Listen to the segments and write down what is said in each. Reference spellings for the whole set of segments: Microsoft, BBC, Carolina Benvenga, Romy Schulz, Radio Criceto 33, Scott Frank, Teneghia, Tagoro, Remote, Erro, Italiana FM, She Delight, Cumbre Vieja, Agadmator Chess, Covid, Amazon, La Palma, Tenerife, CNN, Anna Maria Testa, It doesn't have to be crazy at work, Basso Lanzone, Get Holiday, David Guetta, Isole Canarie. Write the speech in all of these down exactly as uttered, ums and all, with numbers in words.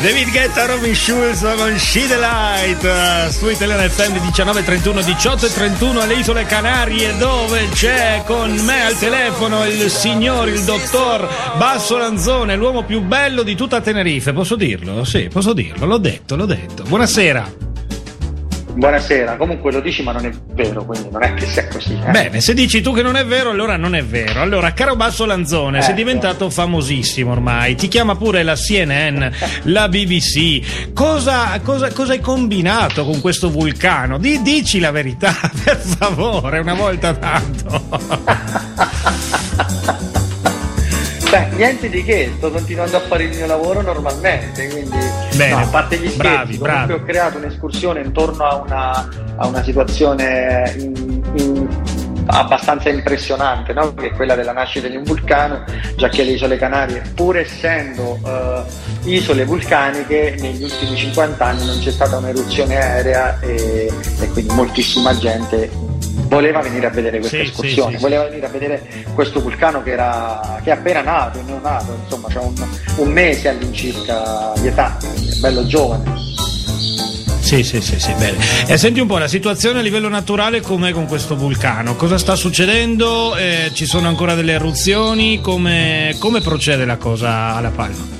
David Guetta, Romy Schulz con She Delight su Italiana F M, diciannove e trentuno, diciotto e trentuno alle Isole Canarie, dove c'è con me al telefono il signor, il dottor Basso Lanzone, l'uomo più bello di tutta Tenerife. Posso dirlo? Sì, posso dirlo, l'ho detto, l'ho detto. Buonasera. Buonasera, comunque lo dici ma non è vero, quindi non è che sia così. Eh? Bene, se dici tu che non è vero, allora non è vero. Allora, caro Basso Lanzone, eh, sei diventato eh. famosissimo ormai, ti chiama pure la C N N, la B B C. Cosa, cosa, cosa hai combinato con questo vulcano? Di, dici la verità, per favore, una volta tanto. Beh, niente di che, sto continuando a fare il mio lavoro normalmente, quindi bene, no, a parte gli scherzi, bravi, comunque bravi. Ho creato un'escursione intorno a una, a una situazione in, in, abbastanza impressionante, no? Che è quella della nascita di un vulcano, già che le Isole Canarie, pur essendo eh, isole vulcaniche, negli ultimi cinquanta anni non c'è stata un'eruzione aerea e, e quindi moltissima gente voleva venire a vedere questa sì, escursione, sì, sì, voleva venire a vedere questo vulcano che era che è appena nato, neonato, insomma, c'è un, un mese all'incirca di età, bello giovane. Sì, sì, sì, sì, bene. E senti un po' la situazione a livello naturale com'è con questo vulcano? Cosa sta succedendo? Eh, ci sono ancora delle eruzioni? Come, come procede la cosa alla Palma?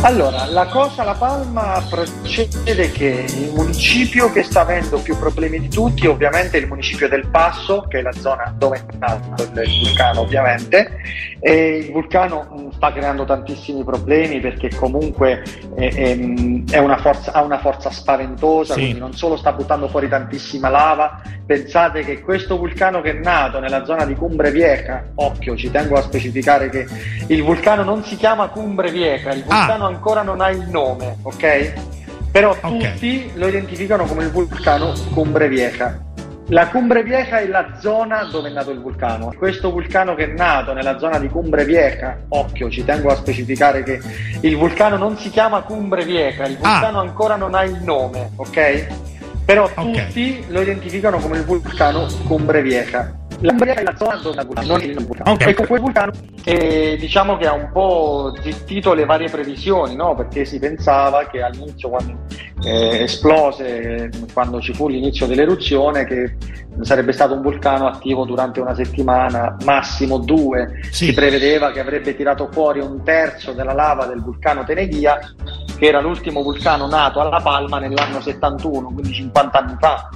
Allora, la cosa alla Palma procede che il municipio che sta avendo più problemi di tutti, ovviamente, è il municipio del Basso, che è la zona dove è nato il vulcano, ovviamente. E il vulcano sta creando tantissimi problemi perché comunque è, è una forza, ha una forza spaventosa, sì. Quindi non solo sta buttando fuori tantissima lava. Pensate che questo vulcano che è nato nella zona di Cumbre Vieja, occhio, ci tengo a specificare che il vulcano non si chiama Cumbre Vieja, il vulcano ah. ancora non ha il nome, ok? Però okay. Tutti lo identificano come il vulcano Cumbre Vieja. La Cumbre Vieja è la zona dove è nato il vulcano. Questo vulcano che è nato nella zona di Cumbre Vieja, occhio, ci tengo a specificare che il vulcano non si chiama Cumbre Vieja, il vulcano ah. ancora non ha il nome, ok? Però okay. Tutti lo identificano come il vulcano Cumbre Vieja. La Cumbre Vieja è la zona dove è nato, non il vulcano. Okay. E con quel vulcano eh, diciamo che ha un po' zittito le varie previsioni, no? Perché si pensava che all'inizio, quando Eh, esplose quando ci fu l'inizio dell'eruzione, che sarebbe stato un vulcano attivo durante una settimana, massimo due, sì. Si prevedeva che avrebbe tirato fuori un terzo della lava del vulcano Teneghia, che era l'ultimo vulcano nato alla Palma nell'anno settantuno, quindi cinquanta anni fa,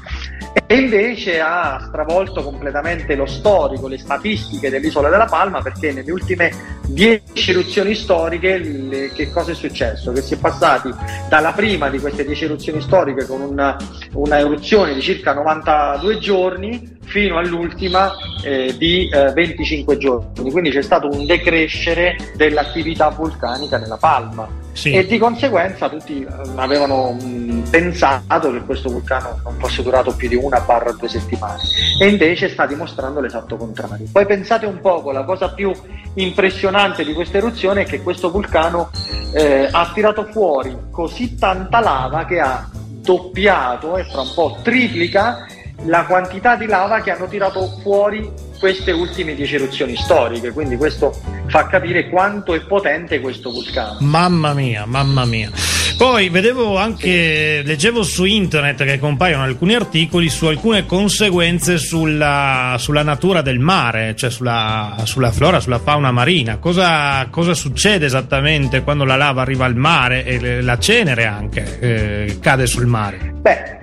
e invece ha stravolto completamente lo storico, le statistiche dell'isola della Palma, perché nelle ultime dieci eruzioni storiche le, che cosa è successo? Che si è passati dalla prima di queste dieci eruzioni storiche con una, una eruzione di circa novantadue giorni fino all'ultima eh, di eh, venticinque giorni, quindi c'è stato un decrescere dell'attività vulcanica nella Palma, sì. E di conseguenza tutti avevano mh, pensato che questo vulcano non fosse durato più di una barra due settimane e invece sta dimostrando l'esatto contrario. Poi pensate un poco, la cosa più impressionante di questa eruzione è che questo vulcano eh, ha tirato fuori così tanta lava che ha doppiato e fra un po' triplica la quantità di lava che hanno tirato fuori queste ultime dieci eruzioni storiche, quindi questo fa capire quanto è potente questo vulcano. Mamma mia, mamma mia. Poi vedevo anche, sì. leggevo su internet che compaiono alcuni articoli su alcune conseguenze sulla, sulla natura del mare, cioè sulla, sulla flora, sulla fauna marina. Cosa, cosa succede esattamente quando la lava arriva al mare e la cenere anche eh, cade sul mare? Beh,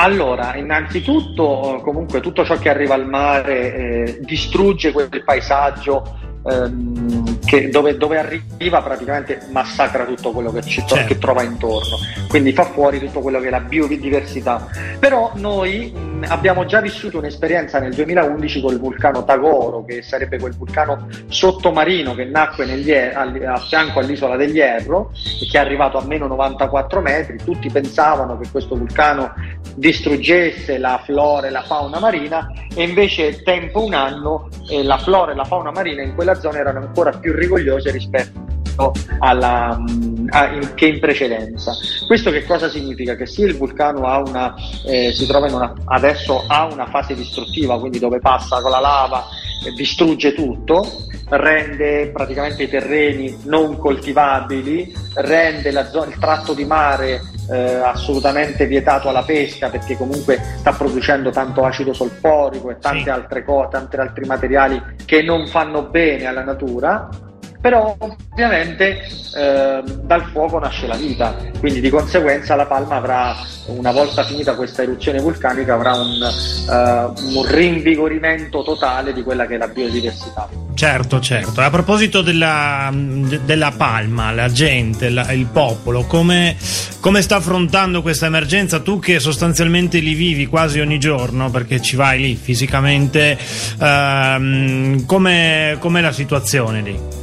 allora, innanzitutto comunque tutto ciò che arriva al mare eh, distrugge quel paesaggio ehm, che dove, dove arriva, praticamente massacra tutto quello che, ci, certo. che trova intorno, quindi fa fuori tutto quello che è la biodiversità. Però noi mh, abbiamo già vissuto un'esperienza nel duemilaundici col vulcano Tagoro, che sarebbe quel vulcano sottomarino che nacque negli, al, a fianco all'isola degli Erro e che è arrivato a meno novantaquattro metri. Tutti pensavano che questo vulcano distruggesse la flora e la fauna marina e invece tempo un anno eh, la flora e la fauna marina in quella zona erano ancora più rigogliose rispetto alla, a, in, che in precedenza. Questo che cosa significa? Che sì, il vulcano ha una, eh, si trova in una, adesso ha una fase distruttiva, quindi dove passa con la lava distrugge tutto, rende praticamente i terreni non coltivabili, rende la zona, il tratto di mare eh, assolutamente vietato alla pesca, perché comunque sta producendo tanto acido solforico e tante sì. altre cose, tanti altri materiali che non fanno bene alla natura. Però ovviamente eh, dal fuoco nasce la vita, quindi di conseguenza La Palma avrà, una volta finita questa eruzione vulcanica, avrà un, eh, un rinvigorimento totale di quella che è la biodiversità. Certo, certo. A proposito della, della Palma, la gente, la, il popolo, come, come sta affrontando questa emergenza? Tu che sostanzialmente li vivi quasi ogni giorno, perché ci vai lì fisicamente, ehm, come, com'è la situazione lì?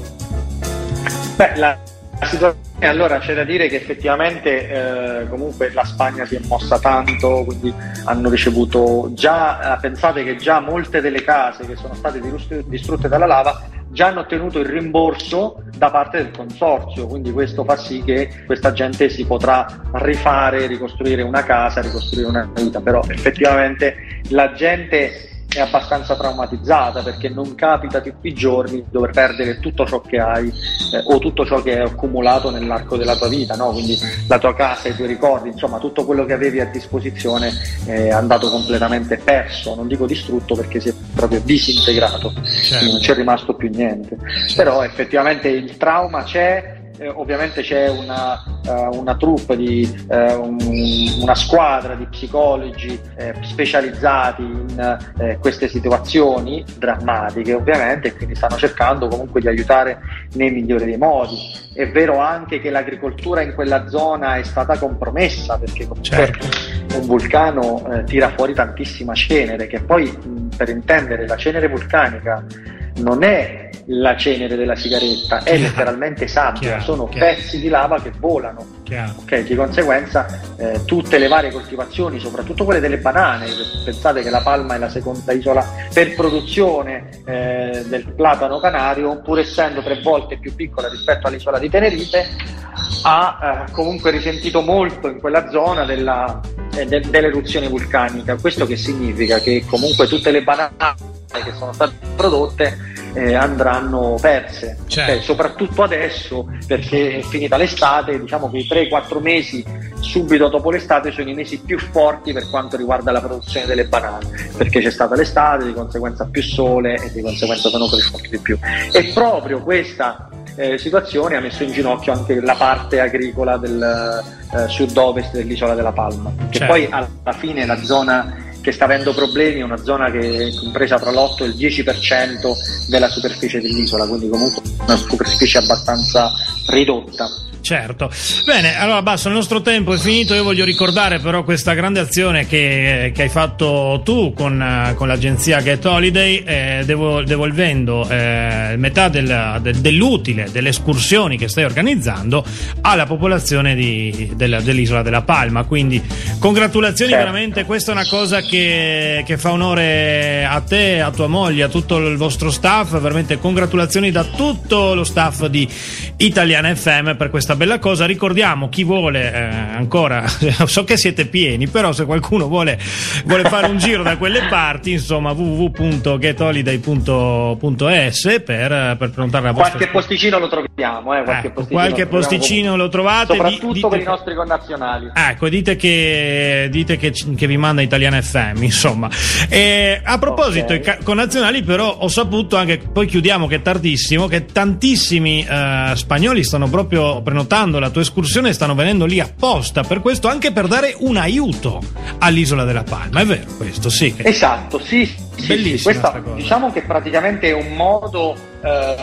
Beh, la, la situazione, allora c'è da dire che effettivamente eh, comunque la Spagna si è mossa tanto, quindi hanno ricevuto già, pensate che già molte delle case che sono state distrutte dalla lava già hanno ottenuto il rimborso da parte del consorzio, quindi questo fa sì che questa gente si potrà rifare, ricostruire una casa, ricostruire una vita, però effettivamente la gente è abbastanza traumatizzata, perché non capita tutti i giorni di dover perdere tutto ciò che hai eh, o tutto ciò che hai accumulato nell'arco della tua vita, no? Quindi la tua casa, i tuoi ricordi, insomma tutto quello che avevi a disposizione è andato completamente perso, non dico distrutto perché si è proprio disintegrato, certo. Non c'è rimasto più niente, certo. Però effettivamente il trauma c'è. Eh, ovviamente c'è una, uh, una troupe di uh, un, una squadra di psicologi eh, specializzati in eh, queste situazioni drammatiche, ovviamente, e quindi stanno cercando comunque di aiutare nei migliori dei modi. È vero anche che l'agricoltura in quella zona è stata compromessa, perché comunque certo. un vulcano eh, tira fuori tantissima cenere, che poi mh, per intendere la cenere vulcanica non è la cenere della sigaretta, è chiaro, letteralmente sabbia, chiaro, sono chiaro. pezzi di lava che volano, okay, di conseguenza eh, tutte le varie coltivazioni, soprattutto quelle delle banane, pensate che La Palma è la seconda isola per produzione eh, del platano canario, pur essendo tre volte più piccola rispetto all'isola di Tenerife, ha eh, comunque risentito molto in quella zona della, eh, de- dell'eruzione vulcanica. Questo che significa che comunque tutte le banane che sono state prodotte Eh, andranno perse, certo. eh, soprattutto adesso, perché è finita l'estate, diciamo che i tre quattro mesi subito dopo l'estate sono i mesi più forti per quanto riguarda la produzione delle banane, perché c'è stata l'estate, di conseguenza più sole e di conseguenza sono cresciuti di più, e proprio questa eh, situazione ha messo in ginocchio anche la parte agricola del eh, sud-ovest dell'isola della Palma, che certo. poi alla fine la zona che sta avendo problemi è una zona che è compresa tra l'otto e il dieci per cento della superficie dell'isola, quindi comunque una superficie abbastanza ridotta. Certo. Bene, allora Basso, il nostro tempo è finito. Io voglio ricordare però questa grande azione che, che hai fatto tu con, con l'agenzia Get Holiday, eh, devo, devolvendo eh, metà del, del, dell'utile delle escursioni che stai organizzando alla popolazione di, della, dell'isola della Palma, quindi congratulazioni, certo. veramente questa è una cosa che, che fa onore a te, a tua moglie, a tutto il vostro staff, veramente congratulazioni da tutto lo staff di Italiana F M per questa bella cosa. Ricordiamo, chi vuole eh, ancora, so che siete pieni, però se qualcuno vuole vuole fare un giro da quelle parti, insomma, w w w punto getholiday punto e s per, per prenotare la vostra. Qualche posticino lo troviamo, eh, qualche, eh, posticino, qualche posticino lo trovate, soprattutto dite, per i nostri connazionali, ecco, dite che dite che, che vi manda Italiana F M, insomma. E a proposito, okay. i ca- connazionali, però ho saputo anche, poi chiudiamo che è tardissimo, che tantissimi eh, spagnoli stanno proprio prendendo, notando la tua escursione, stanno venendo lì apposta per questo, anche per dare un aiuto all'isola della Palma, è vero questo? Sì. Esatto, sì, sì, bellissima, sì, questa, questa cosa. Diciamo che praticamente è un modo eh,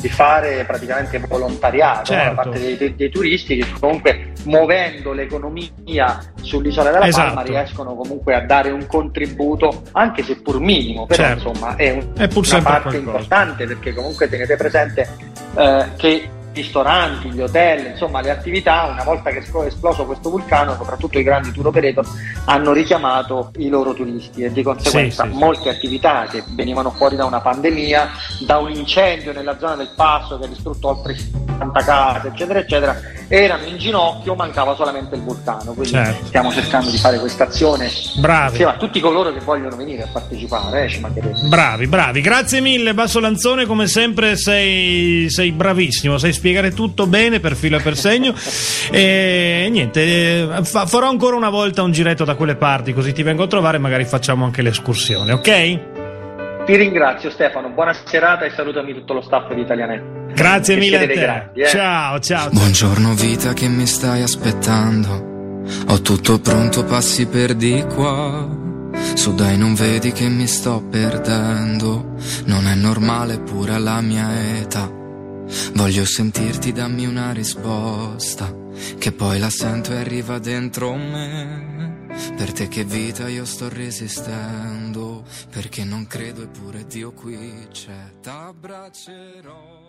di fare praticamente volontariato, certo. no, da parte dei, dei, dei turisti che comunque, muovendo l'economia sull'isola della esatto. Palma, riescono comunque a dare un contributo, anche se pur minimo, però certo. insomma è, un, è pur una parte qualcosa. importante, perché comunque tenete presente eh, che ristoranti, gli hotel, insomma le attività, una volta che è esploso questo vulcano, soprattutto i grandi tour operator hanno richiamato i loro turisti, e di conseguenza sì, sì, molte sì. attività che venivano fuori da una pandemia, da un incendio nella zona del Passo che ha distrutto oltre settanta case, eccetera eccetera, erano in ginocchio, mancava solamente il vulcano, quindi certo. stiamo cercando di fare questa azione bravi a tutti coloro che vogliono venire a partecipare, eh, ci mancherebbe. bravi bravi grazie mille Basso Lanzone, come sempre sei, sei bravissimo, sai spiegare tutto bene per filo e per segno. E niente, fa, farò ancora una volta un giretto da quelle parti, così ti vengo a trovare, magari facciamo anche l'escursione, ok? Ti ringrazio Stefano, buona serata e salutami tutto lo staff di Italiana. Grazie che mille a te. Grandi, eh? Ciao, ciao. Buongiorno vita, che mi stai aspettando? Ho tutto pronto, passi per di qua. Su dai, non vedi che mi sto perdendo? Non è normale pure alla mia età. Voglio sentirti, dammi una risposta, che poi la sento e arriva dentro me. Per te che vita io sto resistendo, perché non credo eppure Dio qui c'è. T'abbraccerò.